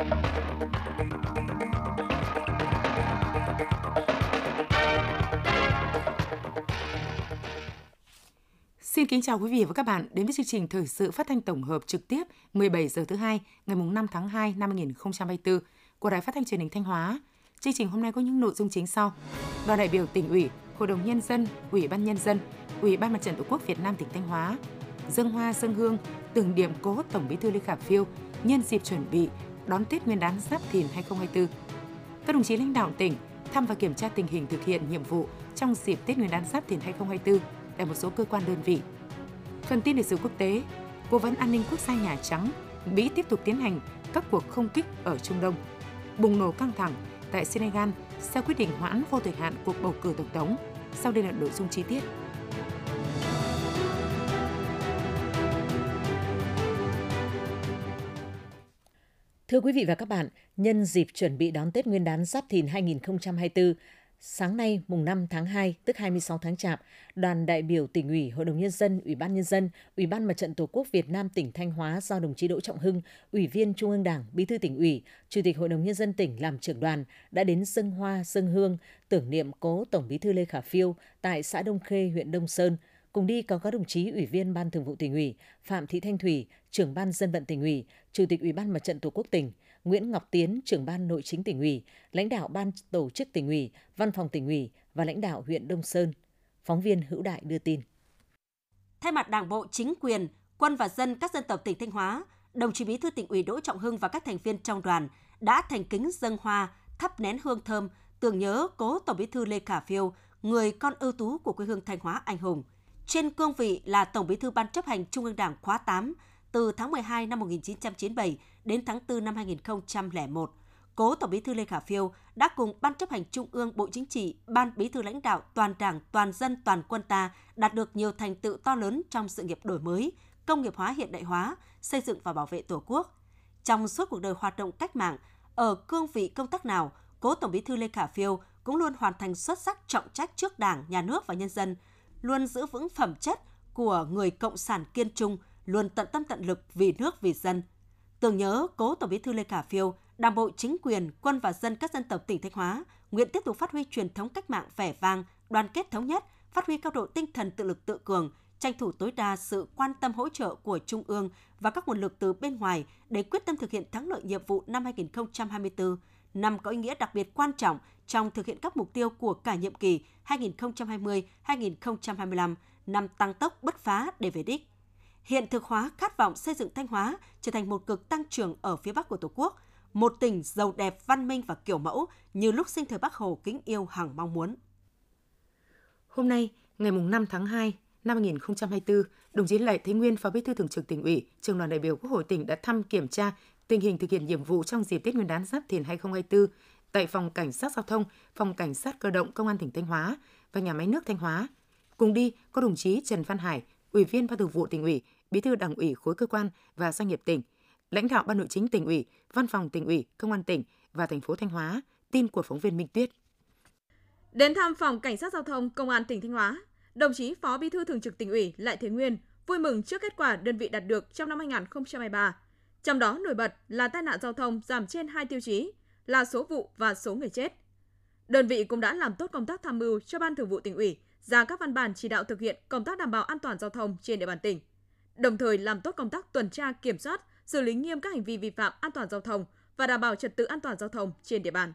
Xin kính chào quý vị và các bạn đến với chương trình thời sự phát thanh tổng hợp trực tiếp 17 giờ thứ hai ngày 5 tháng 2 năm 2024 của Đài Phát thanh Truyền hình Thanh Hóa. Chương trình hôm nay có những nội dung chính sau: đoàn đại biểu Tỉnh ủy, Hội đồng Nhân dân, Ủy ban Nhân dân, Ủy ban Mặt trận Tổ quốc Việt Nam tỉnh Thanh Hóa dâng hoa dâng hương tưởng niệm cố Tổng Bí thư Lê Khả Phiêu nhân dịp chuẩn bị đón Tết Nguyên đán Giáp Thìn 2024. Các đồng chí lãnh đạo tỉnh thăm và kiểm tra tình hình thực hiện nhiệm vụ trong dịp Tết Nguyên đán Giáp Thìn 2024 tại một số cơ quan đơn vị. Phần tin lịch sử quốc tế, Cố vấn An ninh Quốc gia Nhà Trắng, Mỹ tiếp tục tiến hành các cuộc không kích ở Trung Đông. Bùng nổ căng thẳng tại Senegal sau quyết định hoãn vô thời hạn cuộc bầu cử tổng thống. Sau đây là nội dung chi tiết. Thưa quý vị và các bạn, nhân dịp chuẩn bị đón Tết Nguyên đán Giáp Thìn 2024, sáng nay, mùng 5 tháng 2, tức 26 tháng Chạp, đoàn đại biểu Tỉnh ủy, Hội đồng Nhân dân, Ủy ban Nhân dân, Ủy ban Mặt trận Tổ quốc Việt Nam tỉnh Thanh Hóa do đồng chí Đỗ Trọng Hưng, Ủy viên Trung ương Đảng, Bí thư Tỉnh ủy, Chủ tịch Hội đồng Nhân dân tỉnh làm trưởng đoàn đã đến dâng hoa, dâng hương, tưởng niệm cố Tổng Bí thư Lê Khả Phiêu tại xã Đông Khê, huyện Đông Sơn. Cùng đi có các đồng chí Ủy viên Ban Thường vụ Tỉnh ủy, Phạm Thị Thanh Thủy, Trưởng Ban Dân vận Tỉnh ủy, Chủ tịch Ủy ban Mặt trận Tổ quốc tỉnh, Nguyễn Ngọc Tiến, Trưởng Ban Nội chính Tỉnh ủy, lãnh đạo Ban Tổ chức Tỉnh ủy, Văn phòng Tỉnh ủy và lãnh đạo huyện Đông Sơn. Phóng viên Hữu Đại đưa tin. Thay mặt Đảng bộ, chính quyền, quân và dân các dân tộc tỉnh Thanh Hóa, đồng chí Bí thư Tỉnh ủy Đỗ Trọng Hưng và các thành viên trong đoàn đã thành kính dâng hoa, thắp nén hương thơm tưởng nhớ cố Tổng Bí thư Lê Khả Phiêu, người con ưu tú của quê hương Thanh Hóa anh hùng. Trên cương vị là Tổng Bí thư Ban Chấp hành Trung ương Đảng khóa 8 từ tháng 12 năm 1997 đến tháng 4 năm 2001, cố Tổng Bí thư Lê Khả Phiêu đã cùng Ban Chấp hành Trung ương, Bộ Chính trị, Ban Bí thư lãnh đạo toàn Đảng, toàn dân, toàn quân ta đạt được nhiều thành tựu to lớn trong sự nghiệp đổi mới, công nghiệp hóa, hiện đại hóa, xây dựng và bảo vệ Tổ quốc. Trong suốt cuộc đời hoạt động cách mạng, ở cương vị công tác nào, cố Tổng Bí thư Lê Khả Phiêu cũng luôn hoàn thành xuất sắc trọng trách trước Đảng, Nhà nước và nhân dân, luôn giữ vững phẩm chất của người cộng sản kiên trung, luôn tận tâm tận lực vì nước vì dân. Tưởng nhớ cố Tổng Bí thư Lê Khả Phiêu, Đảng bộ, chính quyền, quân và dân các dân tộc tỉnh Thanh Hóa nguyện tiếp tục phát huy truyền thống cách mạng vẻ vang, đoàn kết thống nhất, phát huy cao độ tinh thần tự lực tự cường, tranh thủ tối đa sự quan tâm hỗ trợ của Trung ương và các nguồn lực từ bên ngoài để quyết tâm thực hiện thắng lợi nhiệm vụ năm 2024, năm có ý nghĩa đặc biệt quan trọng trong thực hiện các mục tiêu của cả nhiệm kỳ 2020-2025, năm tăng tốc bứt phá để về đích. Hiện thực hóa khát vọng xây dựng Thanh Hóa trở thành một cực tăng trưởng ở phía Bắc của Tổ quốc, một tỉnh giàu đẹp, văn minh và kiểu mẫu như lúc sinh thời Bác Hồ kính yêu hằng mong muốn. Hôm nay, ngày 5 tháng 2 năm 2024, đồng chí Lại Thế Nguyên, Phó Bí thư Thường trực Tỉnh ủy, Trưởng đoàn đại biểu Quốc hội tỉnh đã thăm kiểm tra tình hình thực hiện nhiệm vụ trong dịp Tết Nguyên đán Giáp Thìn 2024 tại Phòng Cảnh sát Giao thông, Phòng Cảnh sát Cơ động Công an tỉnh Thanh Hóa và Nhà máy nước Thanh Hóa. Cùng đi có đồng chí Trần Văn Hải, Ủy viên Ban Thường vụ Tỉnh ủy, Bí thư Đảng ủy khối cơ quan và doanh nghiệp tỉnh, lãnh đạo Ban Nội chính Tỉnh ủy, Văn phòng Tỉnh ủy, Công an tỉnh và thành phố Thanh Hóa. Tin của phóng viên Minh Tuyết. Đến thăm Phòng Cảnh sát Giao thông Công an tỉnh Thanh Hóa, đồng chí Phó Bí thư Thường trực Tỉnh ủy Lại Thế Nguyên vui mừng trước kết quả đơn vị đạt được trong năm 2023. Trong đó nổi bật là tai nạn giao thông giảm trên 2 tiêu chí là số vụ và số người chết. Đơn vị cũng đã làm tốt công tác tham mưu cho Ban Thường vụ Tỉnh ủy ra các văn bản chỉ đạo thực hiện công tác đảm bảo an toàn giao thông trên địa bàn tỉnh, đồng thời làm tốt công tác tuần tra kiểm soát, xử lý nghiêm các hành vi vi phạm an toàn giao thông và đảm bảo trật tự an toàn giao thông trên địa bàn.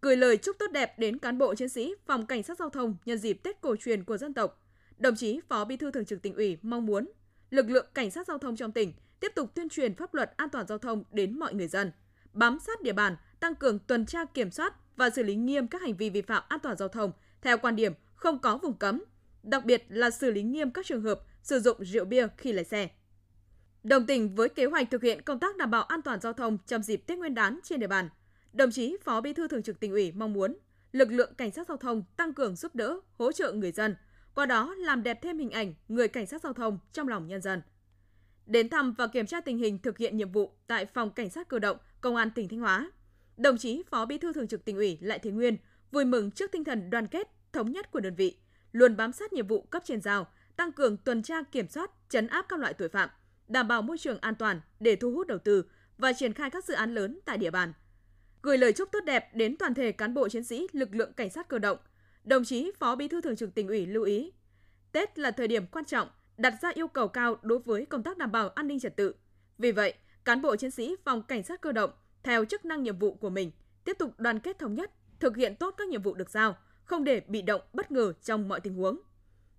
Gửi lời chúc tốt đẹp đến cán bộ chiến sĩ Phòng Cảnh sát Giao thông nhân dịp Tết cổ truyền của dân tộc, đồng chí Phó Bí thư Thường trực Tỉnh ủy mong muốn lực lượng cảnh sát giao thông trong tỉnh tiếp tục tuyên truyền pháp luật an toàn giao thông đến mọi người dân, bám sát địa bàn, tăng cường tuần tra kiểm soát và xử lý nghiêm các hành vi vi phạm an toàn giao thông theo quan điểm không có vùng cấm, đặc biệt là xử lý nghiêm các trường hợp sử dụng rượu bia khi lái xe. Đồng tình với kế hoạch thực hiện công tác đảm bảo an toàn giao thông trong dịp Tết Nguyên đán trên địa bàn, đồng chí Phó Bí thư Thường trực Tỉnh ủy mong muốn lực lượng cảnh sát giao thông tăng cường giúp đỡ, hỗ trợ người dân, qua đó làm đẹp thêm hình ảnh người cảnh sát giao thông trong lòng nhân dân. Đến thăm và kiểm tra tình hình thực hiện nhiệm vụ tại Phòng Cảnh sát Cơ động Công an tỉnh Thanh Hóa, đồng chí Phó Bí thư Thường trực Tỉnh ủy Lại Thế Nguyên vui mừng trước tinh thần đoàn kết, thống nhất của đơn vị, luôn bám sát nhiệm vụ cấp trên giao, tăng cường tuần tra kiểm soát, trấn áp các loại tội phạm, đảm bảo môi trường an toàn để thu hút đầu tư và triển khai các dự án lớn tại địa bàn. Gửi lời chúc tốt đẹp đến toàn thể cán bộ chiến sĩ lực lượng cảnh sát cơ động, đồng chí Phó Bí thư Thường trực Tỉnh ủy lưu ý, Tết là thời điểm quan trọng, đặt ra yêu cầu cao đối với công tác đảm bảo an ninh trật tự. Vì vậy, cán bộ chiến sĩ phòng cảnh sát cơ động theo chức năng nhiệm vụ của mình tiếp tục đoàn kết thống nhất, thực hiện tốt các nhiệm vụ được giao, không để bị động bất ngờ trong mọi tình huống.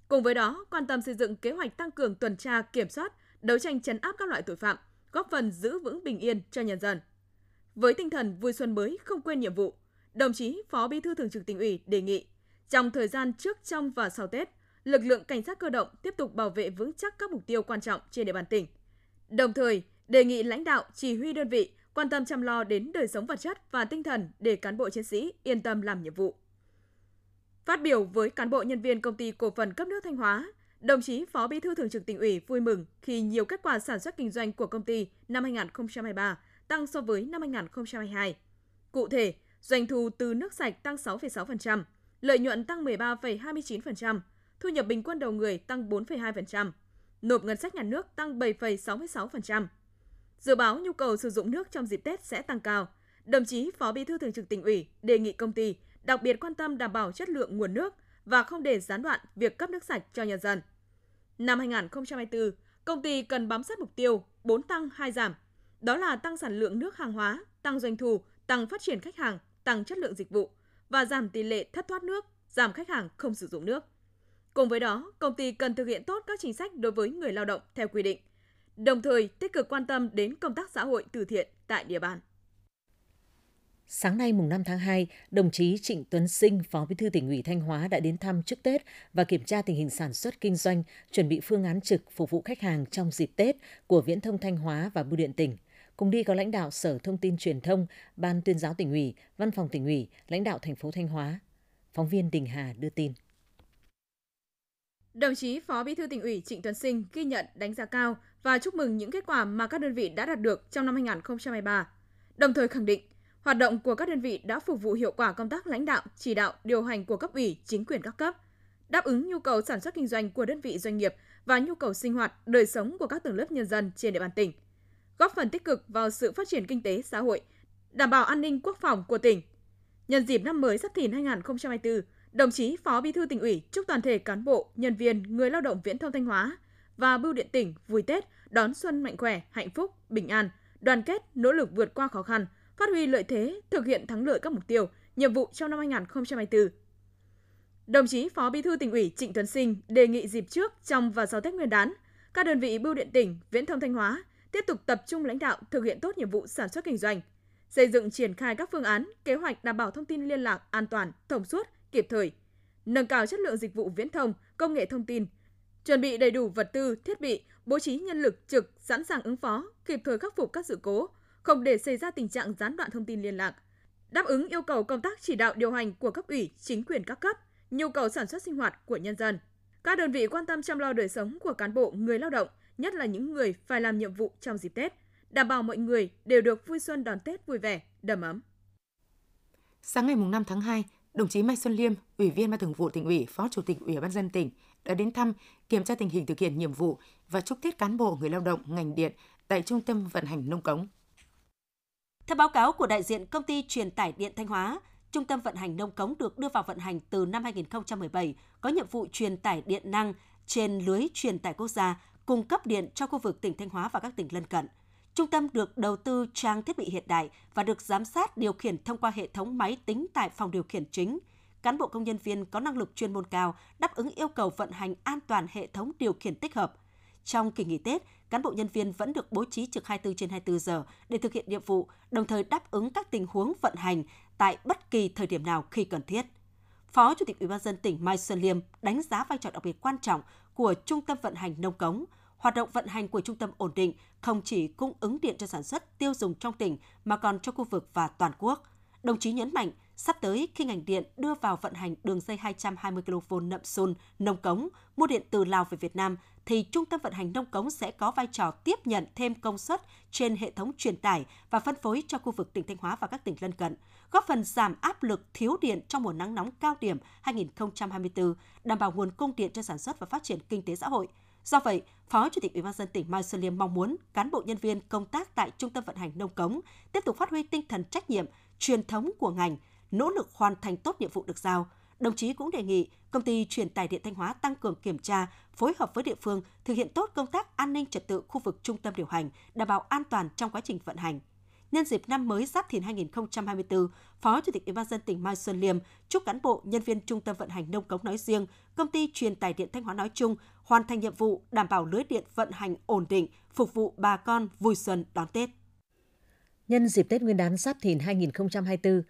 Cùng với đó, quan tâm xây dựng kế hoạch tăng cường tuần tra kiểm soát, đấu tranh trấn áp các loại tội phạm, góp phần giữ vững bình yên cho nhân dân. Với tinh thần vui xuân mới không quên nhiệm vụ, đồng chí Phó Bí thư Thường trực Tỉnh ủy đề nghị trong thời gian trước, trong và sau Tết, lực lượng cảnh sát cơ động tiếp tục bảo vệ vững chắc các mục tiêu quan trọng trên địa bàn tỉnh. Đồng thời, đề nghị lãnh đạo, chỉ huy đơn vị quan tâm chăm lo đến đời sống vật chất và tinh thần để cán bộ chiến sĩ yên tâm làm nhiệm vụ. Phát biểu với cán bộ nhân viên Công ty Cổ phần Cấp nước Thanh Hóa, đồng chí Phó Bí thư Thường trực Tỉnh ủy vui mừng khi nhiều kết quả sản xuất kinh doanh của công ty năm 2023 tăng so với năm 2022. Cụ thể, doanh thu từ nước sạch tăng 6,6%, lợi nhuận tăng 13,29%, thu nhập bình quân đầu người tăng 4,2%, nộp ngân sách nhà nước tăng 7,66%. Dự báo nhu cầu sử dụng nước trong dịp Tết sẽ tăng cao. Đồng chí Phó Bí thư Thường trực Tỉnh ủy đề nghị công ty đặc biệt quan tâm đảm bảo chất lượng nguồn nước và không để gián đoạn việc cấp nước sạch cho nhân dân. Năm 2024, công ty cần bám sát mục tiêu 4 tăng 2 giảm, đó là tăng sản lượng nước hàng hóa, tăng doanh thu, tăng phát triển khách hàng, tăng chất lượng dịch vụ và giảm tỷ lệ thất thoát nước, giảm khách hàng không sử dụng nước. Cùng với đó, công ty cần thực hiện tốt các chính sách đối với người lao động theo quy định, đồng thời tích cực quan tâm đến công tác xã hội từ thiện tại địa bàn. Sáng nay mùng 5 tháng 2, đồng chí Trịnh Tuấn Sinh, Phó Bí thư Tỉnh ủy Thanh Hóa đã đến thăm trước Tết và kiểm tra tình hình sản xuất kinh doanh, chuẩn bị phương án trực phục vụ khách hàng trong dịp Tết của Viễn thông Thanh Hóa và Bưu điện tỉnh. Cùng đi có lãnh đạo Sở Thông tin Truyền thông, Ban Tuyên giáo Tỉnh ủy, Văn phòng Tỉnh ủy, lãnh đạo thành phố Thanh Hóa. Phóng viên Đình Hà đưa tin. Đồng chí Phó Bí thư Tỉnh ủy Trịnh Tuấn Sinh ghi nhận, đánh giá cao và chúc mừng những kết quả mà các đơn vị đã đạt được trong năm 2023. Đồng thời khẳng định, hoạt động của các đơn vị đã phục vụ hiệu quả công tác lãnh đạo, chỉ đạo, điều hành của cấp ủy, chính quyền các cấp, đáp ứng nhu cầu sản xuất kinh doanh của đơn vị doanh nghiệp và nhu cầu sinh hoạt, đời sống của các tầng lớp nhân dân trên địa bàn tỉnh, góp phần tích cực vào sự phát triển kinh tế, xã hội, đảm bảo an ninh quốc phòng của tỉnh. Nhân dịp năm mới Giáp Thìn 2024, đồng chí Phó Bí thư Tỉnh ủy chúc toàn thể cán bộ, nhân viên, người lao động Viễn thông Thanh Hóa và Bưu điện tỉnh vui Tết, đón xuân mạnh khỏe, hạnh phúc, bình an, đoàn kết, nỗ lực vượt qua khó khăn, phát huy lợi thế, thực hiện thắng lợi các mục tiêu, nhiệm vụ trong năm 2024. Đồng chí Phó Bí thư Tỉnh ủy Trịnh Tuấn Sinh đề nghị dịp trước, trong và sau Tết Nguyên đán, các đơn vị Bưu điện tỉnh, Viễn thông Thanh Hóa tiếp tục tập trung lãnh đạo thực hiện tốt nhiệm vụ sản xuất kinh doanh, xây dựng triển khai các phương án, kế hoạch đảm bảo thông tin liên lạc an toàn, thông suốt, kịp thời, nâng cao chất lượng dịch vụ viễn thông, công nghệ thông tin, chuẩn bị đầy đủ vật tư, thiết bị, bố trí nhân lực trực sẵn sàng ứng phó, kịp thời khắc phục các sự cố, không để xảy ra tình trạng gián đoạn thông tin liên lạc, đáp ứng yêu cầu công tác chỉ đạo điều hành của cấp ủy, chính quyền các cấp, nhu cầu sản xuất sinh hoạt của nhân dân. Các đơn vị quan tâm chăm lo đời sống của cán bộ, người lao động, nhất là những người phải làm nhiệm vụ trong dịp Tết, đảm bảo mọi người đều được vui xuân đón Tết vui vẻ, đầm ấm. Sáng ngày 5 tháng 2, đồng chí Mai Xuân Liêm, Ủy viên Ban Thường vụ Tỉnh ủy, Phó Chủ tịch Ủy ban nhân dân tỉnh đã đến thăm, kiểm tra tình hình thực hiện nhiệm vụ và chúc Tết cán bộ, người lao động ngành điện tại Trung tâm vận hành nông cống. Theo báo cáo của đại diện Công ty Truyền tải điện Thanh Hóa, Trung tâm vận hành nông cống được đưa vào vận hành từ năm 2017, có nhiệm vụ truyền tải điện năng trên lưới truyền tải quốc gia, cung cấp điện cho khu vực tỉnh Thanh Hóa và các tỉnh lân cận. Trung tâm được đầu tư trang thiết bị hiện đại và được giám sát điều khiển thông qua hệ thống máy tính tại phòng điều khiển chính. Cán bộ công nhân viên có năng lực chuyên môn cao, đáp ứng yêu cầu vận hành an toàn hệ thống điều khiển tích hợp. Trong kỳ nghỉ Tết, cán bộ nhân viên vẫn được bố trí trực 24/24 giờ để thực hiện nhiệm vụ, đồng thời đáp ứng các tình huống vận hành tại bất kỳ thời điểm nào khi cần thiết. Phó Chủ tịch Ủy ban nhân dân tỉnh Mai Xuân Liêm đánh giá vai trò đặc biệt quan trọng của Trung tâm vận hành nông cống. Hoạt động vận hành của trung tâm ổn định, không chỉ cung ứng điện cho sản xuất, tiêu dùng trong tỉnh mà còn cho khu vực và toàn quốc. Đồng chí nhấn mạnh, sắp tới khi ngành điện đưa vào vận hành đường dây 220 kV Nậm Sun, Nông Cống, mua điện từ Lào về Việt Nam, thì trung tâm vận hành Nông Cống sẽ có vai trò tiếp nhận thêm công suất trên hệ thống truyền tải và phân phối cho khu vực tỉnh Thanh Hóa và các tỉnh lân cận, góp phần giảm áp lực thiếu điện trong mùa nắng nóng cao điểm 2024, đảm bảo nguồn cung điện cho sản xuất và phát triển kinh tế xã hội. Do vậy, Phó Chủ tịch Ủy ban nhân dân tỉnh Mai Xuân Liêm mong muốn cán bộ nhân viên công tác tại Trung tâm vận hành Nông Cống tiếp tục phát huy tinh thần trách nhiệm, truyền thống của ngành, nỗ lực hoàn thành tốt nhiệm vụ được giao. Đồng chí cũng đề nghị Công ty Truyền tải điện Thanh Hóa tăng cường kiểm tra, phối hợp với địa phương thực hiện tốt công tác an ninh trật tự khu vực trung tâm điều hành, đảm bảo an toàn trong quá trình vận hành. Nhân dịp năm mới Giáp Thìn 2024, Phó Chủ tịch Ủy ban nhân dân tỉnh Mai Xuân Liêm chúc cán bộ, nhân viên Trung tâm vận hành Nông Cống nói riêng, Công ty Truyền tải điện Thanh Hóa nói chung hoàn thành nhiệm vụ đảm bảo lưới điện vận hành ổn định, phục vụ bà con vui xuân đón Tết. Nhân dịp Tết Nguyên đán Giáp Thìn 2024,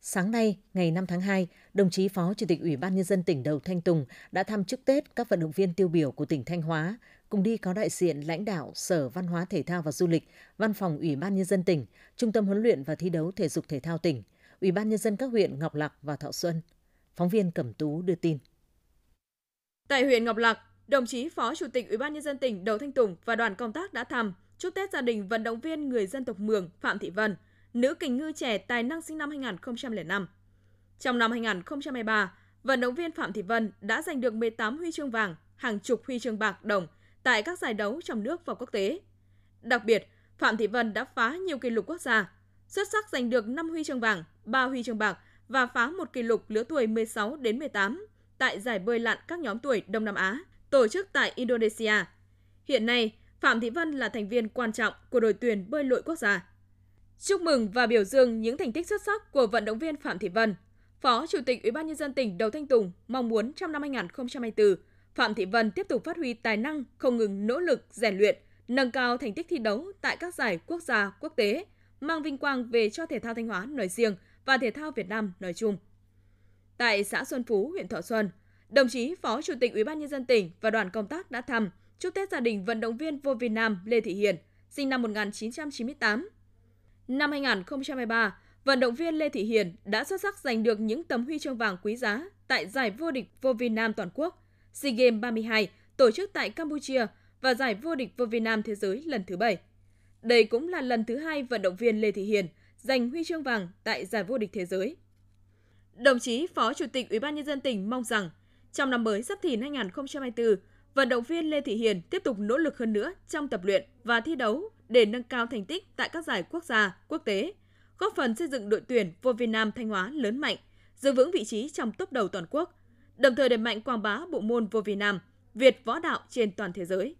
sáng nay, ngày 5 tháng 2, đồng chí Phó Chủ tịch Ủy ban nhân dân tỉnh Đậu Thanh Tùng đã thăm chúc Tết các vận động viên tiêu biểu của tỉnh Thanh Hóa, cùng đi có đại diện lãnh đạo Sở Văn hóa Thể thao và Du lịch, Văn phòng Ủy ban nhân dân tỉnh, Trung tâm huấn luyện và thi đấu thể dục thể thao tỉnh, Ủy ban nhân dân các huyện Ngọc Lặc và Thọ Xuân. Phóng viên Cẩm Tú đưa tin. Tại huyện Ngọc Lặc, đồng chí Phó Chủ tịch Ủy ban nhân dân tỉnh Đậu Thanh Tùng và đoàn công tác đã thăm chúc Tết gia đình vận động viên người dân tộc Mường Phạm Thị Vân, nữ kình ngư trẻ tài năng sinh năm 2005. Trong năm 2023, vận động viên Phạm Thị Vân đã giành được 18 huy chương vàng, hàng chục huy chương bạc, đồng tại các giải đấu trong nước và quốc tế. Đặc biệt, Phạm Thị Vân đã phá nhiều kỷ lục quốc gia, xuất sắc giành được 5 huy chương vàng, 3 huy chương bạc và phá một kỷ lục lứa tuổi 16 đến 18 tại giải bơi lặn các nhóm tuổi Đông Nam Á tổ chức tại Indonesia. Hiện nay, Phạm Thị Vân là thành viên quan trọng của đội tuyển bơi lội quốc gia. Chúc mừng và biểu dương những thành tích xuất sắc của vận động viên Phạm Thị Vân, Phó Chủ tịch Ủy ban nhân dân tỉnh Đậu Thanh Tùng mong muốn trong năm 2024, Phạm Thị Vân tiếp tục phát huy tài năng, không ngừng nỗ lực rèn luyện, nâng cao thành tích thi đấu tại các giải quốc gia, quốc tế, mang vinh quang về cho thể thao Thanh Hóa nói riêng và thể thao Việt Nam nói chung. Tại xã Xuân Phú, huyện Thọ Xuân, đồng chí Phó Chủ tịch Ủy ban nhân dân tỉnh và đoàn công tác đã thăm chúc Tết gia đình vận động viên vô vi nam Lê Thị Hiền, sinh năm 1998. Năm 2023, vận động viên Lê Thị Hiền đã xuất sắc giành được những tấm huy chương vàng quý giá tại giải vô địch vô vi nam toàn quốc SEA Games 32 tổ chức tại Campuchia và giải vô địch vô vi nam thế giới lần thứ 7. Đây cũng là lần thứ 2 vận động viên Lê Thị Hiền giành huy chương vàng tại giải vô địch thế giới. Đồng chí Phó Chủ tịch Ủy ban nhân dân tỉnh mong rằng trong năm mới Giáp Thìn 2024, vận động viên Lê Thị Hiền tiếp tục nỗ lực hơn nữa trong tập luyện và thi đấu để nâng cao thành tích tại các giải quốc gia, quốc tế, góp phần xây dựng đội tuyển vô vi nam Thanh Hóa lớn mạnh, giữ vững vị trí trong top đầu toàn quốc, đồng thời đẩy mạnh quảng bá bộ môn vô vi nam, Việt võ đạo trên toàn thế giới.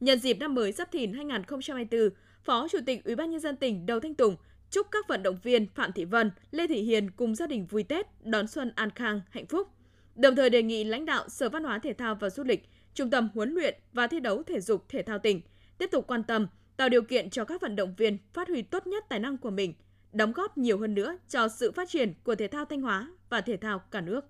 Nhân dịp năm mới Giáp Thìn 2024, Phó Chủ tịch Ủy ban nhân dân tỉnh Đậu Thanh Tùng chúc các vận động viên Phạm Thị Vân, Lê Thị Hiền cùng gia đình vui Tết, đón xuân an khang, hạnh phúc. Đồng thời đề nghị lãnh đạo Sở Văn hóa Thể thao và Du lịch, Trung tâm huấn luyện và thi đấu thể dục thể thao tỉnh tiếp tục quan tâm tạo điều kiện cho các vận động viên phát huy tốt nhất tài năng của mình, đóng góp nhiều hơn nữa cho sự phát triển của thể thao Thanh Hóa và thể thao cả nước.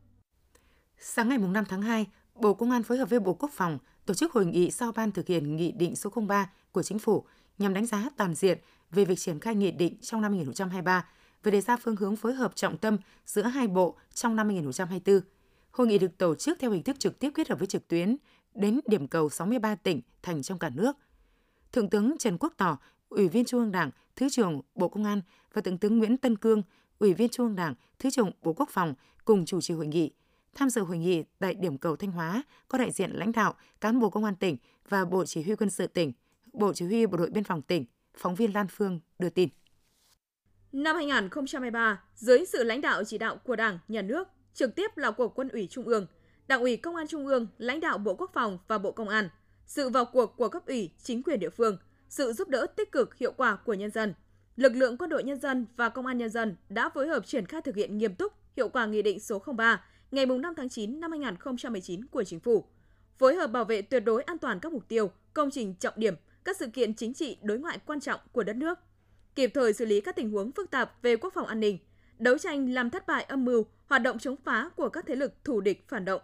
Sáng ngày 5 tháng 2, Bộ Công an phối hợp với Bộ Quốc phòng tổ chức hội nghị giao ban thực hiện Nghị định số 03 của Chính phủ nhằm đánh giá toàn diện về việc triển khai nghị định trong năm 2023 và đề ra phương hướng phối hợp trọng tâm giữa hai bộ trong năm 2024. Hội nghị được tổ chức theo hình thức trực tiếp kết hợp với trực tuyến đến điểm cầu 63 tỉnh, thành trong cả nước. Thượng tướng Trần Quốc Tỏ, Ủy viên Trung ương Đảng, Thứ trưởng Bộ Công an và Thượng tướng Nguyễn Tân Cương, Ủy viên Trung ương Đảng, Thứ trưởng Bộ Quốc phòng cùng chủ trì hội nghị. Tham dự hội nghị tại điểm cầu Thanh Hóa có đại diện lãnh đạo, cán bộ Công an tỉnh và Bộ Chỉ huy Quân sự tỉnh, Bộ Chỉ huy Bộ đội Biên phòng tỉnh. Phóng viên Lan Phương đưa tin. Năm 2023, dưới sự lãnh đạo chỉ đạo của Đảng, Nhà nước, trực tiếp là của Quân ủy Trung ương, Đảng ủy Công an Trung ương, lãnh đạo Bộ Quốc phòng và Bộ Công an, sự vào cuộc của cấp ủy, chính quyền địa phương, sự giúp đỡ tích cực hiệu quả của nhân dân, lực lượng quân đội nhân dân và công an nhân dân đã phối hợp triển khai thực hiện nghiêm túc hiệu quả Nghị định số 03 ngày 5 tháng 9 năm 2019 của Chính phủ, phối hợp bảo vệ tuyệt đối an toàn các mục tiêu, công trình trọng điểm, các sự kiện chính trị đối ngoại quan trọng của đất nước, kịp thời xử lý các tình huống phức tạp về quốc phòng an ninh, đấu tranh làm thất bại âm mưu, hoạt động chống phá của các thế lực thù địch phản động,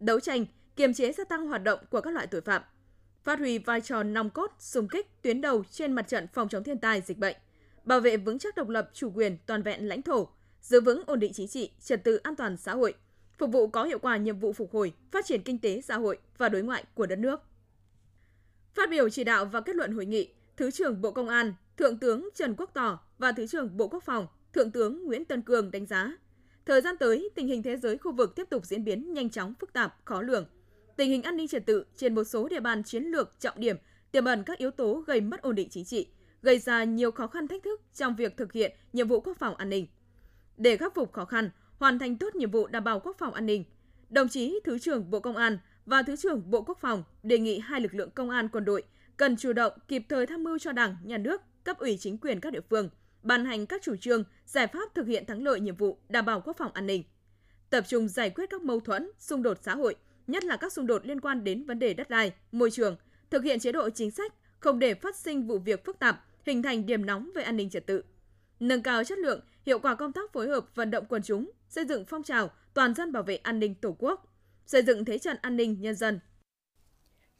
đấu tranh kiềm chế gia tăng hoạt động của các loại tội phạm, phát huy vai trò nòng cốt, xung kích, tuyến đầu trên mặt trận phòng chống thiên tai, dịch bệnh, bảo vệ vững chắc độc lập, chủ quyền, toàn vẹn lãnh thổ, giữ vững ổn định chính trị, trật tự an toàn xã hội, phục vụ có hiệu quả nhiệm vụ phục hồi, phát triển kinh tế xã hội và đối ngoại của đất nước. Phát biểu chỉ đạo và kết luận hội nghị, Thứ trưởng Bộ Công an, Thượng tướng Trần Quốc Tỏ và Thứ trưởng Bộ Quốc phòng, Thượng tướng Nguyễn Tân Cương đánh giá, thời gian tới, tình hình thế giới khu vực tiếp tục diễn biến nhanh chóng, phức tạp, khó lường. tình hình an ninh trật tự trên một số địa bàn chiến lược trọng điểm tiềm ẩn các yếu tố gây mất ổn định chính trị, gây ra nhiều khó khăn thách thức trong việc thực hiện nhiệm vụ quốc phòng an ninh. Để khắc phục khó khăn, hoàn thành tốt nhiệm vụ đảm bảo quốc phòng an ninh, đồng chí Thứ trưởng Bộ Công an và Thứ trưởng Bộ Quốc phòng đề nghị hai lực lượng công an quân đội cần chủ động kịp thời tham mưu cho Đảng, Nhà nước, cấp ủy chính quyền các địa phương, ban hành các chủ trương, giải pháp thực hiện thắng lợi nhiệm vụ đảm bảo quốc phòng an ninh. Tập trung giải quyết các mâu thuẫn, xung đột xã hội, nhất là các xung đột liên quan đến vấn đề đất đai, môi trường, thực hiện chế độ chính sách, không để phát sinh vụ việc phức tạp, hình thành điểm nóng về an ninh trật tự. Nâng cao chất lượng, hiệu quả công tác phối hợp vận động quần chúng, xây dựng phong trào toàn dân bảo vệ an ninh Tổ quốc, xây dựng thế trận an ninh nhân dân.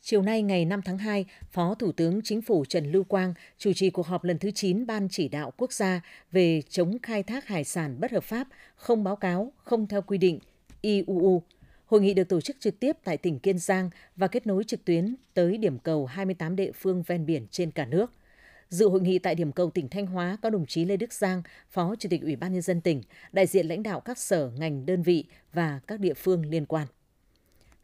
Chiều nay ngày 5 tháng 2, Phó Thủ tướng Chính phủ Trần Lưu Quang chủ trì cuộc họp lần thứ 9 Ban Chỉ đạo Quốc gia về chống khai thác hải sản bất hợp pháp, không báo cáo, không theo quy định IUU. Hội nghị được tổ chức trực tiếp tại tỉnh Kiên Giang và kết nối trực tuyến tới điểm cầu 28 địa phương ven biển trên cả nước. Dự hội nghị tại điểm cầu tỉnh Thanh Hóa có đồng chí Lê Đức Giang, Phó Chủ tịch Ủy ban Nhân dân tỉnh, đại diện lãnh đạo các sở, ngành, đơn vị và các địa phương liên quan.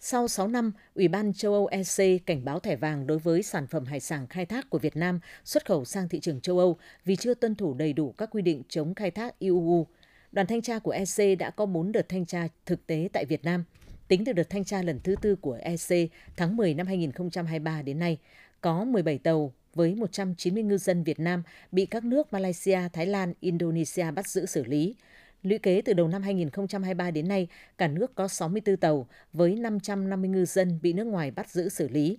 Sau 6 năm, Ủy ban châu Âu EC cảnh báo thẻ vàng đối với sản phẩm hải sản khai thác của Việt Nam xuất khẩu sang thị trường châu Âu vì chưa tuân thủ đầy đủ các quy định chống khai thác IUU. Đoàn thanh tra của EC đã có 4 đợt thanh tra thực tế tại Việt Nam. Tính từ đợt thanh tra lần thứ 4 của EC tháng 10 năm 2023 đến nay, có 17 tàu với 190 ngư dân Việt Nam bị các nước Malaysia, Thái Lan, Indonesia bắt giữ xử lý. Lũy kế từ đầu năm 2023 đến nay, cả nước có 64 tàu với 550 ngư dân bị nước ngoài bắt giữ xử lý.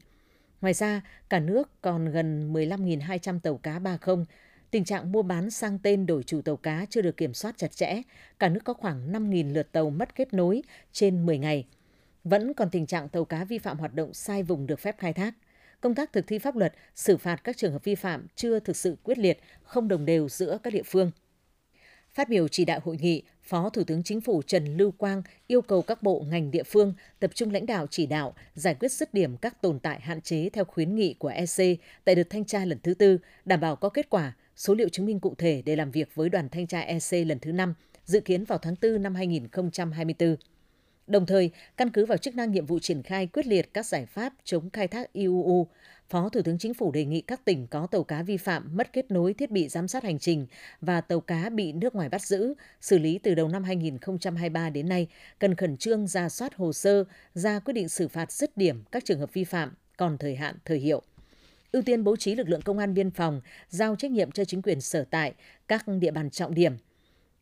Ngoài ra, cả nước còn gần 15.200 tàu cá ba không. Tình trạng mua bán sang tên đổi chủ tàu cá chưa được kiểm soát chặt chẽ. Cả nước có khoảng 5.000 lượt tàu mất kết nối trên 10 ngày. Vẫn còn tình trạng tàu cá vi phạm hoạt động sai vùng được phép khai thác. Công tác thực thi pháp luật, xử phạt các trường hợp vi phạm chưa thực sự quyết liệt, không đồng đều giữa các địa phương. Phát biểu chỉ đạo hội nghị, Phó Thủ tướng Chính phủ Trần Lưu Quang yêu cầu các bộ ngành địa phương tập trung lãnh đạo chỉ đạo, giải quyết dứt điểm các tồn tại hạn chế theo khuyến nghị của EC tại đợt thanh tra lần thứ 4, đảm bảo có kết quả, số liệu chứng minh cụ thể để làm việc với đoàn thanh tra EC lần thứ 5, dự kiến vào tháng 4 năm 2024. Đồng thời, căn cứ vào chức năng nhiệm vụ triển khai quyết liệt các giải pháp chống khai thác IUU, Phó Thủ tướng Chính phủ đề nghị các tỉnh có tàu cá vi phạm mất kết nối thiết bị giám sát hành trình và tàu cá bị nước ngoài bắt giữ, xử lý từ đầu năm 2023 đến nay, cần khẩn trương ra soát hồ sơ, ra quyết định xử phạt dứt điểm các trường hợp vi phạm còn thời hạn thời hiệu. Ưu tiên bố trí lực lượng công an biên phòng, giao trách nhiệm cho chính quyền sở tại, các địa bàn trọng điểm,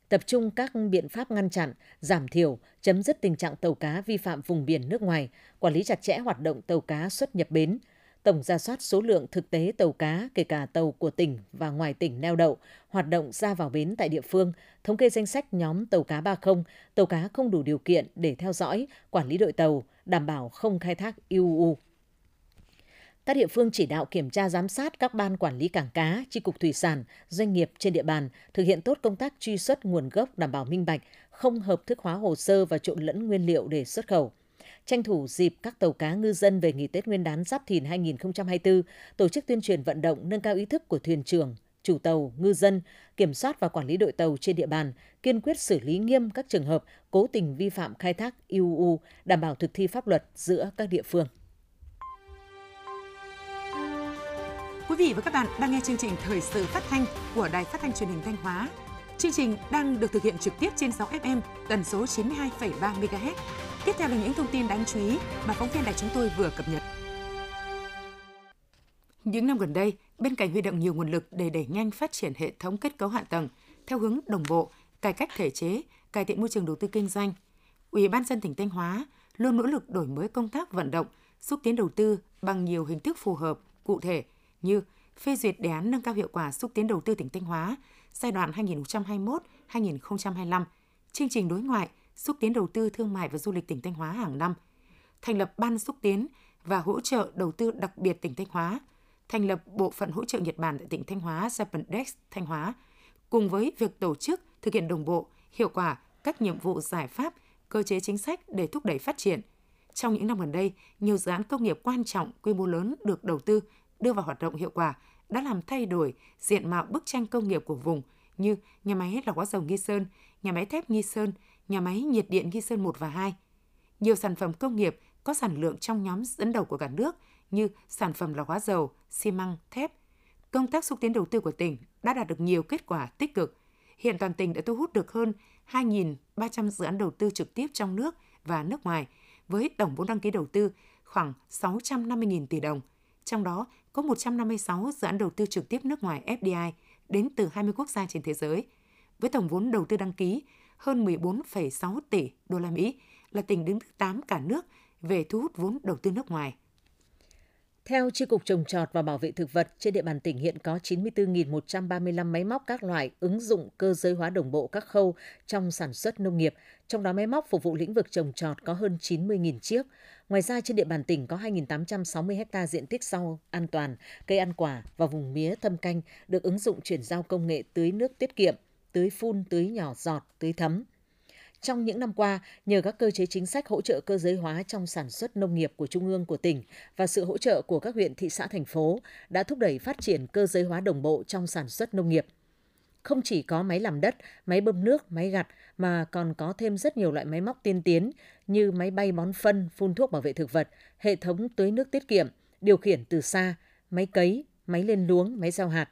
tập trung các biện pháp ngăn chặn, giảm thiểu, chấm dứt tình trạng tàu cá vi phạm vùng biển nước ngoài, quản lý chặt chẽ hoạt động tàu cá xuất nhập bến, tổng rà soát số lượng thực tế tàu cá, kể cả tàu của tỉnh và ngoài tỉnh neo đậu, hoạt động ra vào bến tại địa phương, thống kê danh sách nhóm tàu cá ba không, tàu cá không đủ điều kiện để theo dõi, quản lý đội tàu, đảm bảo không khai thác IUU. Các địa phương chỉ đạo kiểm tra giám sát các ban quản lý cảng cá, chi cục thủy sản, doanh nghiệp trên địa bàn, thực hiện tốt công tác truy xuất nguồn gốc đảm bảo minh bạch, không hợp thức hóa hồ sơ và trộn lẫn nguyên liệu để xuất khẩu. Tranh thủ dịp các tàu cá ngư dân về nghỉ Tết Nguyên đán Giáp Thìn 2024, tổ chức tuyên truyền vận động nâng cao ý thức của thuyền trưởng, chủ tàu, ngư dân, kiểm soát và quản lý đội tàu trên địa bàn, kiên quyết xử lý nghiêm các trường hợp cố tình vi phạm khai thác IUU, đảm bảo thực thi pháp luật giữa các địa phương. Quý vị và các bạn đang nghe chương trình Thời sự phát thanh của Đài Phát thanh Truyền hình Thanh Hóa. Chương trình đang được thực hiện trực tiếp trên sóng FM tần số 92,3 MHz. Tiếp theo là những thông tin đáng chú ý mà phóng viên đài chúng tôi vừa cập nhật. Những năm gần đây, bên cạnh huy động nhiều nguồn lực để đẩy nhanh phát triển hệ thống kết cấu hạ tầng theo hướng đồng bộ, cải cách thể chế, cải thiện môi trường đầu tư kinh doanh, Ủy ban nhân dân tỉnh Thanh Hóa luôn nỗ lực đổi mới công tác vận động, xúc tiến đầu tư bằng nhiều hình thức phù hợp, cụ thể như phê duyệt đề án nâng cao hiệu quả xúc tiến đầu tư tỉnh Thanh Hóa giai đoạn 2021-2025, chương trình đối ngoại xúc tiến đầu tư thương mại và du lịch tỉnh Thanh Hóa hàng năm, thành lập ban xúc tiến và hỗ trợ đầu tư đặc biệt tỉnh Thanh Hóa, thành lập bộ phận hỗ trợ Nhật Bản tại tỉnh Thanh Hóa Japandex Thanh Hóa, cùng với việc tổ chức thực hiện đồng bộ, hiệu quả các nhiệm vụ giải pháp, cơ chế chính sách để thúc đẩy phát triển. Trong những năm gần đây, nhiều dự án công nghiệp quan trọng quy mô lớn được đầu tư, đưa vào hoạt động hiệu quả đã làm thay đổi diện mạo bức tranh công nghiệp của vùng như nhà máy lọc hóa dầu Nghi Sơn, nhà máy thép Nghi Sơn, nhà máy nhiệt điện Nghi Sơn 1 và 2. Nhiều sản phẩm công nghiệp có sản lượng trong nhóm dẫn đầu của cả nước như sản phẩm lọc hóa dầu, xi măng, thép. Công tác xúc tiến đầu tư của tỉnh đã đạt được nhiều kết quả tích cực. Hiện toàn tỉnh đã thu hút được hơn 2.300 dự án đầu tư trực tiếp trong nước và nước ngoài, với tổng vốn đăng ký đầu tư khoảng 650.000 tỷ đồng. Trong đó có 156 dự án đầu tư trực tiếp nước ngoài FDI đến từ 20 quốc gia trên thế giới. Với tổng vốn đầu tư đăng ký hơn 14,6 tỷ đô la Mỹ, là tỉnh đứng thứ 8 cả nước về thu hút vốn đầu tư nước ngoài. Theo Chi cục Trồng trọt và Bảo vệ thực vật, trên địa bàn tỉnh hiện có 94.135 máy móc các loại ứng dụng cơ giới hóa đồng bộ các khâu trong sản xuất nông nghiệp, trong đó máy móc phục vụ lĩnh vực trồng trọt có hơn 90.000 chiếc. Ngoài ra, trên địa bàn tỉnh có 2.860 ha diện tích rau an toàn, cây ăn quả và vùng mía thâm canh được ứng dụng chuyển giao công nghệ tưới nước tiết kiệm, tưới phun, tưới nhỏ giọt, tưới thấm. Trong những năm qua, nhờ các cơ chế chính sách hỗ trợ cơ giới hóa trong sản xuất nông nghiệp của Trung ương, của tỉnh và sự hỗ trợ của các huyện, thị xã, thành phố đã thúc đẩy phát triển cơ giới hóa đồng bộ trong sản xuất nông nghiệp. Không chỉ có máy làm đất, máy bơm nước, máy gặt mà còn có thêm rất nhiều loại máy móc tiên tiến như máy bay bón phân, phun thuốc bảo vệ thực vật, hệ thống tưới nước tiết kiệm, điều khiển từ xa, máy cấy, máy lên luống, máy gieo hạt.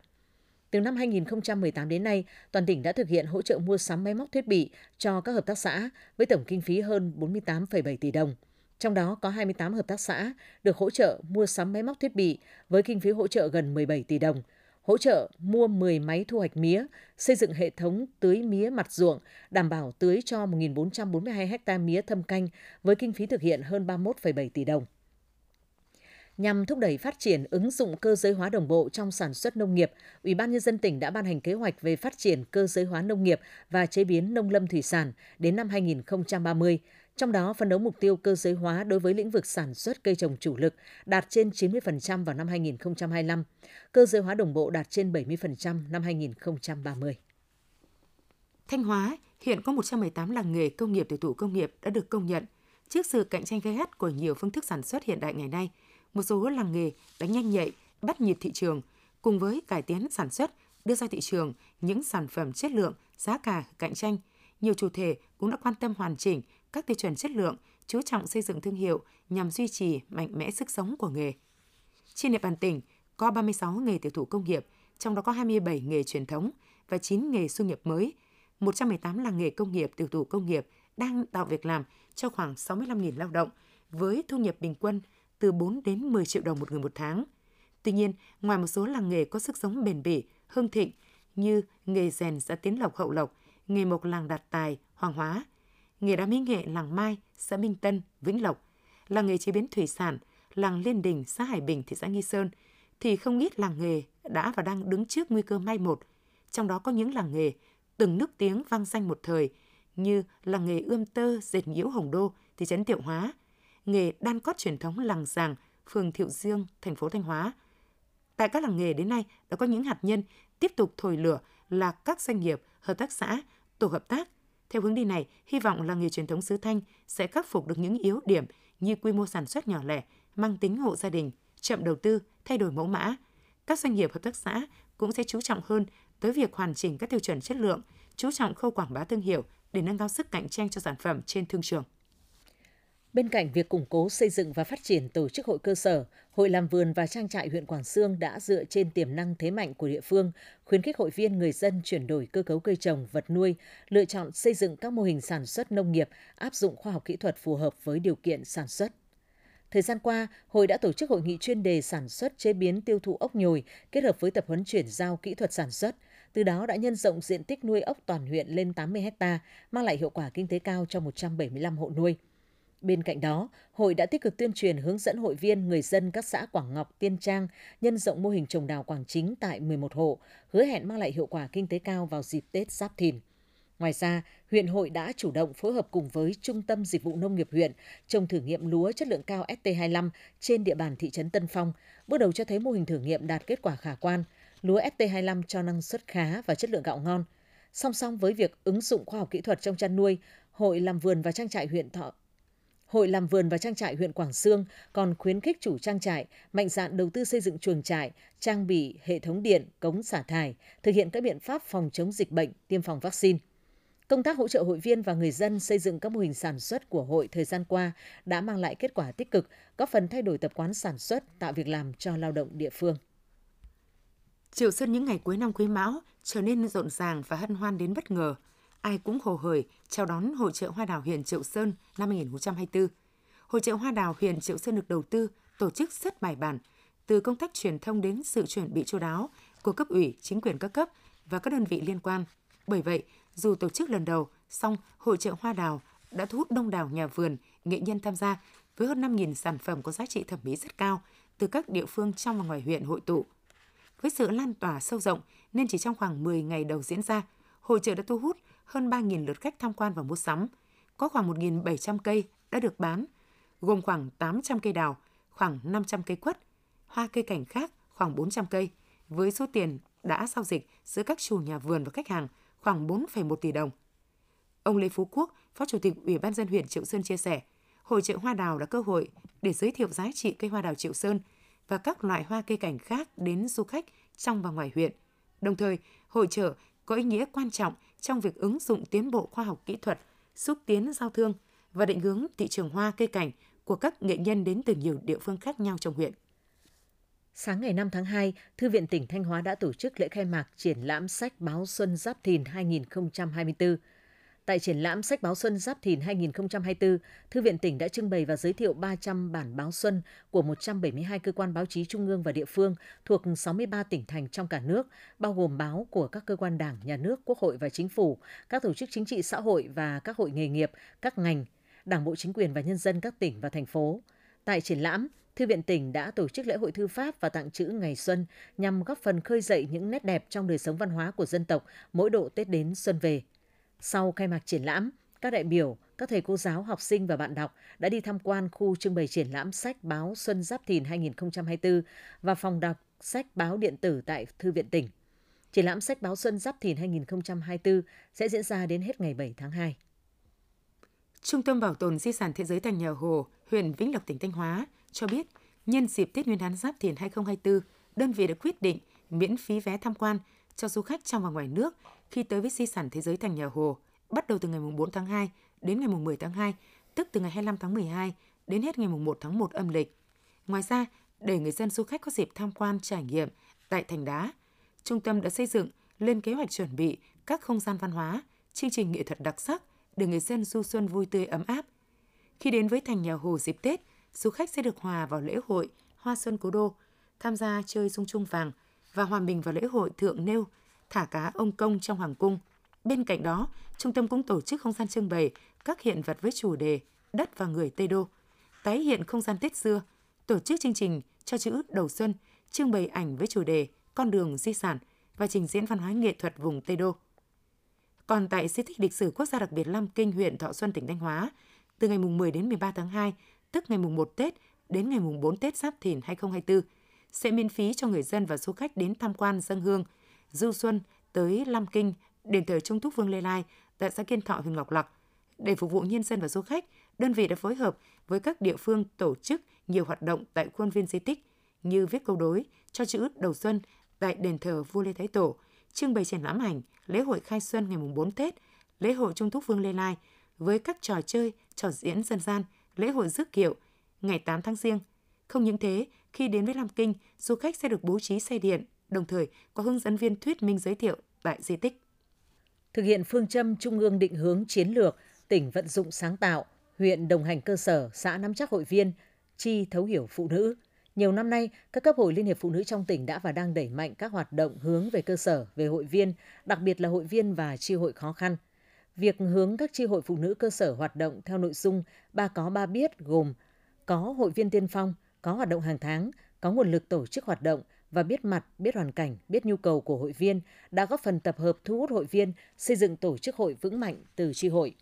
Từ năm 2018 đến nay, toàn tỉnh đã thực hiện hỗ trợ mua sắm máy móc thiết bị cho các hợp tác xã với tổng kinh phí hơn 48,7 tỷ đồng. Trong đó có 28 hợp tác xã được hỗ trợ mua sắm máy móc thiết bị với kinh phí hỗ trợ gần 17 tỷ đồng, hỗ trợ mua 10 máy thu hoạch mía, xây dựng hệ thống tưới mía mặt ruộng, đảm bảo tưới cho 1.442 ha mía thâm canh với kinh phí thực hiện hơn 31,7 tỷ đồng. Nhằm thúc đẩy phát triển ứng dụng cơ giới hóa đồng bộ trong sản xuất nông nghiệp, Ủy ban Nhân dân tỉnh đã ban hành kế hoạch về phát triển cơ giới hóa nông nghiệp và chế biến nông lâm thủy sản đến năm 2030. Trong đó, phấn đấu mục tiêu cơ giới hóa đối với lĩnh vực sản xuất cây trồng chủ lực đạt trên 90% vào năm 2025, cơ giới hóa đồng bộ đạt trên 70% năm 2030. Thanh Hóa hiện có 118 làng nghề công nghiệp tiểu thủ công nghiệp đã được công nhận. Trước sự cạnh tranh gay gắt của nhiều phương thức sản xuất hiện đại ngày nay, một số làng nghề đã nhanh nhạy bắt nhịp thị trường, cùng với cải tiến sản xuất, đưa ra thị trường những sản phẩm chất lượng, giá cả cạnh tranh. Nhiều chủ thể cũng đã quan tâm hoàn chỉnh các tiêu chuẩn chất lượng, chú trọng xây dựng thương hiệu nhằm duy trì mạnh mẽ sức sống của nghề. Trên địa bàn tỉnh có 36 nghề tiểu thủ công nghiệp, trong đó có 27 nghề truyền thống và 9 nghề xu nghiệp mới. 118 làng nghề công nghiệp tiểu thủ công nghiệp đang tạo việc làm cho khoảng 65.000 lao động với thu nhập bình quân từ 4 đến 10 triệu đồng một người một tháng. Tuy nhiên, ngoài một số làng nghề có sức sống bền bỉ, hưng thịnh như nghề rèn xã Tiến Lộc, Hậu Lộc, nghề mộc làng Đạt Tài, Hoàng Hóa, nghề đá mỹ nghệ làng Mai, xã Minh Tân, Vĩnh Lộc, làng nghề chế biến thủy sản, làng Liên Đình, xã Hải Bình, thị xã Nghi Sơn, thì không ít làng nghề đã và đang đứng trước nguy cơ mai một. Trong đó có những làng nghề từng nức tiếng vang danh một thời như làng nghề Ươm Tơ, dệt nhiễu Hồng Đô, thị trấn Thiệu Hóa, nghề đan cót truyền thống làng Giàng, phường Thiệu Dương, thành phố Thanh Hóa. Tại các làng nghề đến nay đã có những hạt nhân tiếp tục thổi lửa là các doanh nghiệp, hợp tác xã, tổ hợp tác. Theo hướng đi này, hy vọng làng nghề truyền thống xứ Thanh sẽ khắc phục được những yếu điểm như quy mô sản xuất nhỏ lẻ, mang tính hộ gia đình, chậm đầu tư, thay đổi mẫu mã. Các doanh nghiệp, hợp tác xã cũng sẽ chú trọng hơn tới việc hoàn chỉnh các tiêu chuẩn chất lượng, chú trọng khâu quảng bá thương hiệu để nâng cao sức cạnh tranh cho sản phẩm trên thương trường. Bên cạnh việc củng cố, xây dựng và phát triển tổ chức hội cơ sở, Hội làm vườn và trang trại huyện Quảng Xương đã dựa trên tiềm năng thế mạnh của địa phương, khuyến khích hội viên người dân chuyển đổi cơ cấu cây trồng, vật nuôi, lựa chọn xây dựng các mô hình sản xuất nông nghiệp, áp dụng khoa học kỹ thuật phù hợp với điều kiện sản xuất. Thời gian qua, hội đã tổ chức hội nghị chuyên đề sản xuất, chế biến, tiêu thụ ốc nhồi kết hợp với tập huấn chuyển giao kỹ thuật sản xuất. Từ đó đã nhân rộng diện tích nuôi ốc toàn huyện lên 80 ha, mang lại hiệu quả kinh tế cao cho 175 hộ nuôi. Bên cạnh đó, hội đã tích cực tuyên truyền, hướng dẫn hội viên, người dân các xã Quảng Ngọc, Tiên Trang nhân rộng mô hình trồng đào Quảng Chính tại 11 hộ, hứa hẹn mang lại hiệu quả kinh tế cao vào dịp Tết Giáp Thìn. Ngoài ra, huyện hội đã chủ động phối hợp cùng với Trung tâm Dịch vụ Nông nghiệp huyện trồng thử nghiệm lúa chất lượng cao ST25 trên địa bàn thị trấn Tân Phong, bước đầu cho thấy mô hình thử nghiệm đạt kết quả khả quan, lúa ST25 cho năng suất khá và chất lượng gạo ngon. Song song với việc ứng dụng khoa học kỹ thuật trong chăn nuôi, Hội làm vườn và trang trại huyện Quảng Xương còn khuyến khích chủ trang trại mạnh dạn đầu tư xây dựng chuồng trại, trang bị hệ thống điện, cống xả thải, thực hiện các biện pháp phòng chống dịch bệnh, tiêm phòng vaccine. Công tác hỗ trợ hội viên và người dân xây dựng các mô hình sản xuất của hội thời gian qua đã mang lại kết quả tích cực, góp phần thay đổi tập quán sản xuất, tạo việc làm cho lao động địa phương. Chiều xuân những ngày cuối năm Quý Mão trở nên rộn ràng và hân hoan đến bất ngờ. Ai cũng hồ hởi chào đón Hội chợ Hoa đào huyện Triệu Sơn năm 2024. Hội chợ Hoa đào huyện Triệu Sơn được đầu tư, tổ chức rất bài bản, từ công tác truyền thông đến sự chuẩn bị chu đáo của cấp ủy, chính quyền các cấp và các đơn vị liên quan. Bởi vậy, dù tổ chức lần đầu, song Hội chợ Hoa đào đã thu hút đông đảo nhà vườn, nghệ nhân tham gia với hơn 5.000 sản phẩm có giá trị thẩm mỹ rất cao từ các địa phương trong và ngoài huyện hội tụ. Với sự lan tỏa sâu rộng nên chỉ trong khoảng 10 ngày đầu diễn ra, hội chợ đã thu hút hơn 3.000 lượt khách tham quan và mua sắm. Có khoảng 1.700 cây đã được bán, gồm khoảng 800 cây đào, khoảng 500 cây quất, hoa cây cảnh khác khoảng 400 cây, với số tiền đã giao dịch giữa các chủ nhà vườn và khách hàng khoảng 4,1 tỷ đồng. Ông Lê Phú Quốc, Phó Chủ tịch Ủy ban nhân dân huyện Triệu Sơn chia sẻ, hội chợ hoa đào là cơ hội để giới thiệu giá trị cây hoa đào Triệu Sơn và các loại hoa cây cảnh khác đến du khách trong và ngoài huyện. Đồng thời, hội chợ có ý nghĩa quan trọng trong việc ứng dụng tiến bộ khoa học kỹ thuật, xúc tiến giao thương và định hướng thị trường hoa cây cảnh của các nghệ nhân đến từ nhiều địa phương khác nhau trong huyện. Sáng ngày 5 tháng 2, Thư viện tỉnh Thanh Hóa đã tổ chức lễ khai mạc triển lãm sách báo Xuân Giáp Thìn 2024. Tại triển lãm sách báo Xuân Giáp Thìn 2024, Thư viện tỉnh đã trưng bày và giới thiệu 300 bản báo Xuân của 172 cơ quan báo chí trung ương và địa phương thuộc 63 tỉnh thành trong cả nước, bao gồm báo của các cơ quan Đảng, Nhà nước, Quốc hội và Chính phủ, các tổ chức chính trị xã hội và các hội nghề nghiệp, các ngành, Đảng bộ chính quyền và nhân dân các tỉnh và thành phố. Tại triển lãm, Thư viện tỉnh đã tổ chức lễ hội thư pháp và tặng chữ ngày xuân nhằm góp phần khơi dậy những nét đẹp trong đời sống văn hóa của dân tộc mỗi độ Tết đến xuân về. Sau khai mạc triển lãm, các đại biểu, các thầy cô giáo, học sinh và bạn đọc đã đi tham quan khu trưng bày triển lãm sách báo Xuân Giáp Thìn 2024 và phòng đọc sách báo điện tử tại Thư viện tỉnh. Triển lãm sách báo Xuân Giáp Thìn 2024 sẽ diễn ra đến hết ngày 7 tháng 2. Trung tâm Bảo tồn Di sản Thế giới Thành Nhà Hồ, huyện Vĩnh Lộc, tỉnh Thanh Hóa cho biết, nhân dịp Tết Nguyên đán Giáp Thìn 2024, đơn vị đã quyết định miễn phí vé tham quan cho du khách trong và ngoài nước khi tới với Di sản Thế giới Thành Nhà Hồ, bắt đầu từ ngày 4 tháng 2 đến ngày 10 tháng 2, tức từ ngày 25 tháng 12 đến hết ngày 1 tháng 1 âm lịch. Ngoài ra, để người dân du khách có dịp tham quan trải nghiệm tại Thành Đá, trung tâm đã xây dựng lên kế hoạch chuẩn bị các không gian văn hóa, chương trình nghệ thuật đặc sắc để người dân du xuân vui tươi ấm áp. Khi đến với Thành Nhà Hồ dịp Tết, du khách sẽ được hòa vào lễ hội Hoa Xuân Cố Đô, tham gia chơi rung chuông vàng và hòa mình vào lễ hội thượng nêu, thả cá ông công trong hoàng cung. Bên cạnh đó, trung tâm cũng tổ chức không gian trưng bày các hiện vật với chủ đề Đất và người Tây Đô, tái hiện không gian Tết xưa, tổ chức chương trình cho chữ đầu xuân, trưng bày ảnh với chủ đề Con đường di sản và trình diễn văn hóa nghệ thuật vùng Tây Đô. Còn tại di tích lịch sử quốc gia đặc biệt Lam Kinh, huyện Thọ Xuân, tỉnh Thanh Hóa, từ ngày 10 đến 13 tháng 2, tức ngày 1 Tết đến ngày 4 Tết Giáp Thìn 2024, sẽ miễn phí cho người dân và du khách đến tham quan dâng hương, du xuân tới Lam Kinh, đền thờ Trung Túc Vương Lê Lai tại xã Kiên Thọ, huyện Ngọc Lặc. Để phục vụ nhân dân và du khách, đơn vị đã phối hợp với các địa phương tổ chức nhiều hoạt động tại khuôn viên di tích như viết câu đối cho chữ đầu xuân tại đền thờ vua Lê Thái Tổ, trưng bày triển lãm ảnh lễ hội khai xuân ngày 4 Tết, lễ hội Trung Túc Vương Lê Lai với các trò chơi, trò diễn dân gian, lễ hội rước kiệu ngày 8 tháng Giêng. Không những thế, khi đến với Lam Kinh, du khách sẽ được bố trí xe điện, đồng thời có hướng dẫn viên thuyết minh giới thiệu tại di tích. Thực hiện phương châm Trung ương định hướng chiến lược, tỉnh vận dụng sáng tạo, huyện đồng hành cơ sở, xã nắm chắc hội viên, chi thấu hiểu phụ nữ. Nhiều năm nay, các cấp hội Liên hiệp Phụ nữ trong tỉnh đã và đang đẩy mạnh các hoạt động hướng về cơ sở, về hội viên, đặc biệt là hội viên và chi hội khó khăn. Việc hướng các chi hội phụ nữ cơ sở hoạt động theo nội dung ba có ba biết gồm có hội viên tiên phong, có hoạt động hàng tháng, có nguồn lực tổ chức hoạt động và biết mặt, biết hoàn cảnh, biết nhu cầu của hội viên đã góp phần tập hợp thu hút hội viên, xây dựng tổ chức hội vững mạnh từ chi hội.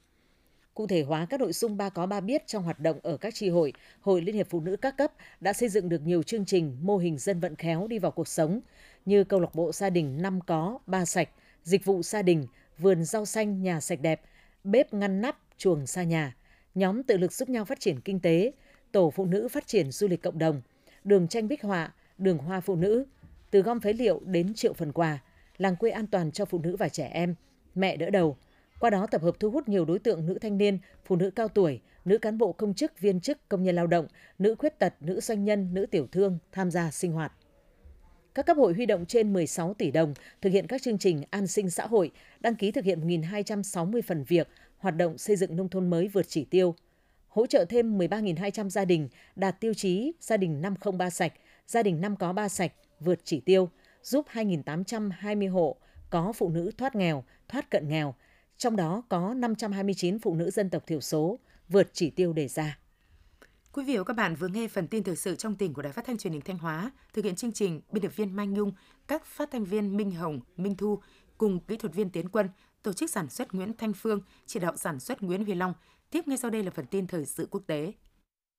Cụ thể hóa các nội dung ba có ba biết trong hoạt động ở các chi hội, Hội Liên hiệp Phụ nữ các cấp đã xây dựng được nhiều chương trình, mô hình dân vận khéo đi vào cuộc sống như câu lạc bộ gia đình 5 có, 3 sạch, dịch vụ gia đình, vườn rau xanh, nhà sạch đẹp, bếp ngăn nắp, chuồng xa nhà, nhóm tự lực giúp nhau phát triển kinh tế, tổ phụ nữ phát triển du lịch cộng đồng, đường tranh bích họa, đường hoa phụ nữ, từ gom phế liệu đến triệu phần quà, làng quê an toàn cho phụ nữ và trẻ em, mẹ đỡ đầu, Qua đó tập hợp thu hút nhiều đối tượng nữ thanh niên, phụ nữ cao tuổi, nữ cán bộ công chức, viên chức, công nhân lao động, nữ khuyết tật, nữ doanh nhân, nữ tiểu thương tham gia sinh hoạt. Các cấp hội huy động trên 16 tỷ đồng thực hiện các chương trình an sinh xã hội, đăng ký thực hiện 1.260 phần việc, hoạt động xây dựng nông thôn mới vượt chỉ tiêu, hỗ trợ thêm 13.200 gia đình đạt tiêu chí gia đình 503 sạch, gia đình 5 có 3 sạch vượt chỉ tiêu, giúp 2.820 hộ có phụ nữ thoát nghèo, thoát cận nghèo, trong đó có 529 phụ nữ dân tộc thiểu số vượt chỉ tiêu đề ra. Quý vị và các bạn vừa nghe phần tin thời sự trong tỉnh của Đài Phát thanh Truyền hình Thanh Hóa. Thực hiện chương trình, biên tập viên Mai Nhung, các phát thanh viên Minh Hồng, Minh Thu cùng kỹ thuật viên Tiến Quân, tổ chức sản xuất Nguyễn Thanh Phương, chỉ đạo sản xuất Nguyễn Huy Long. Tiếp ngay sau đây là phần tin thời sự quốc tế.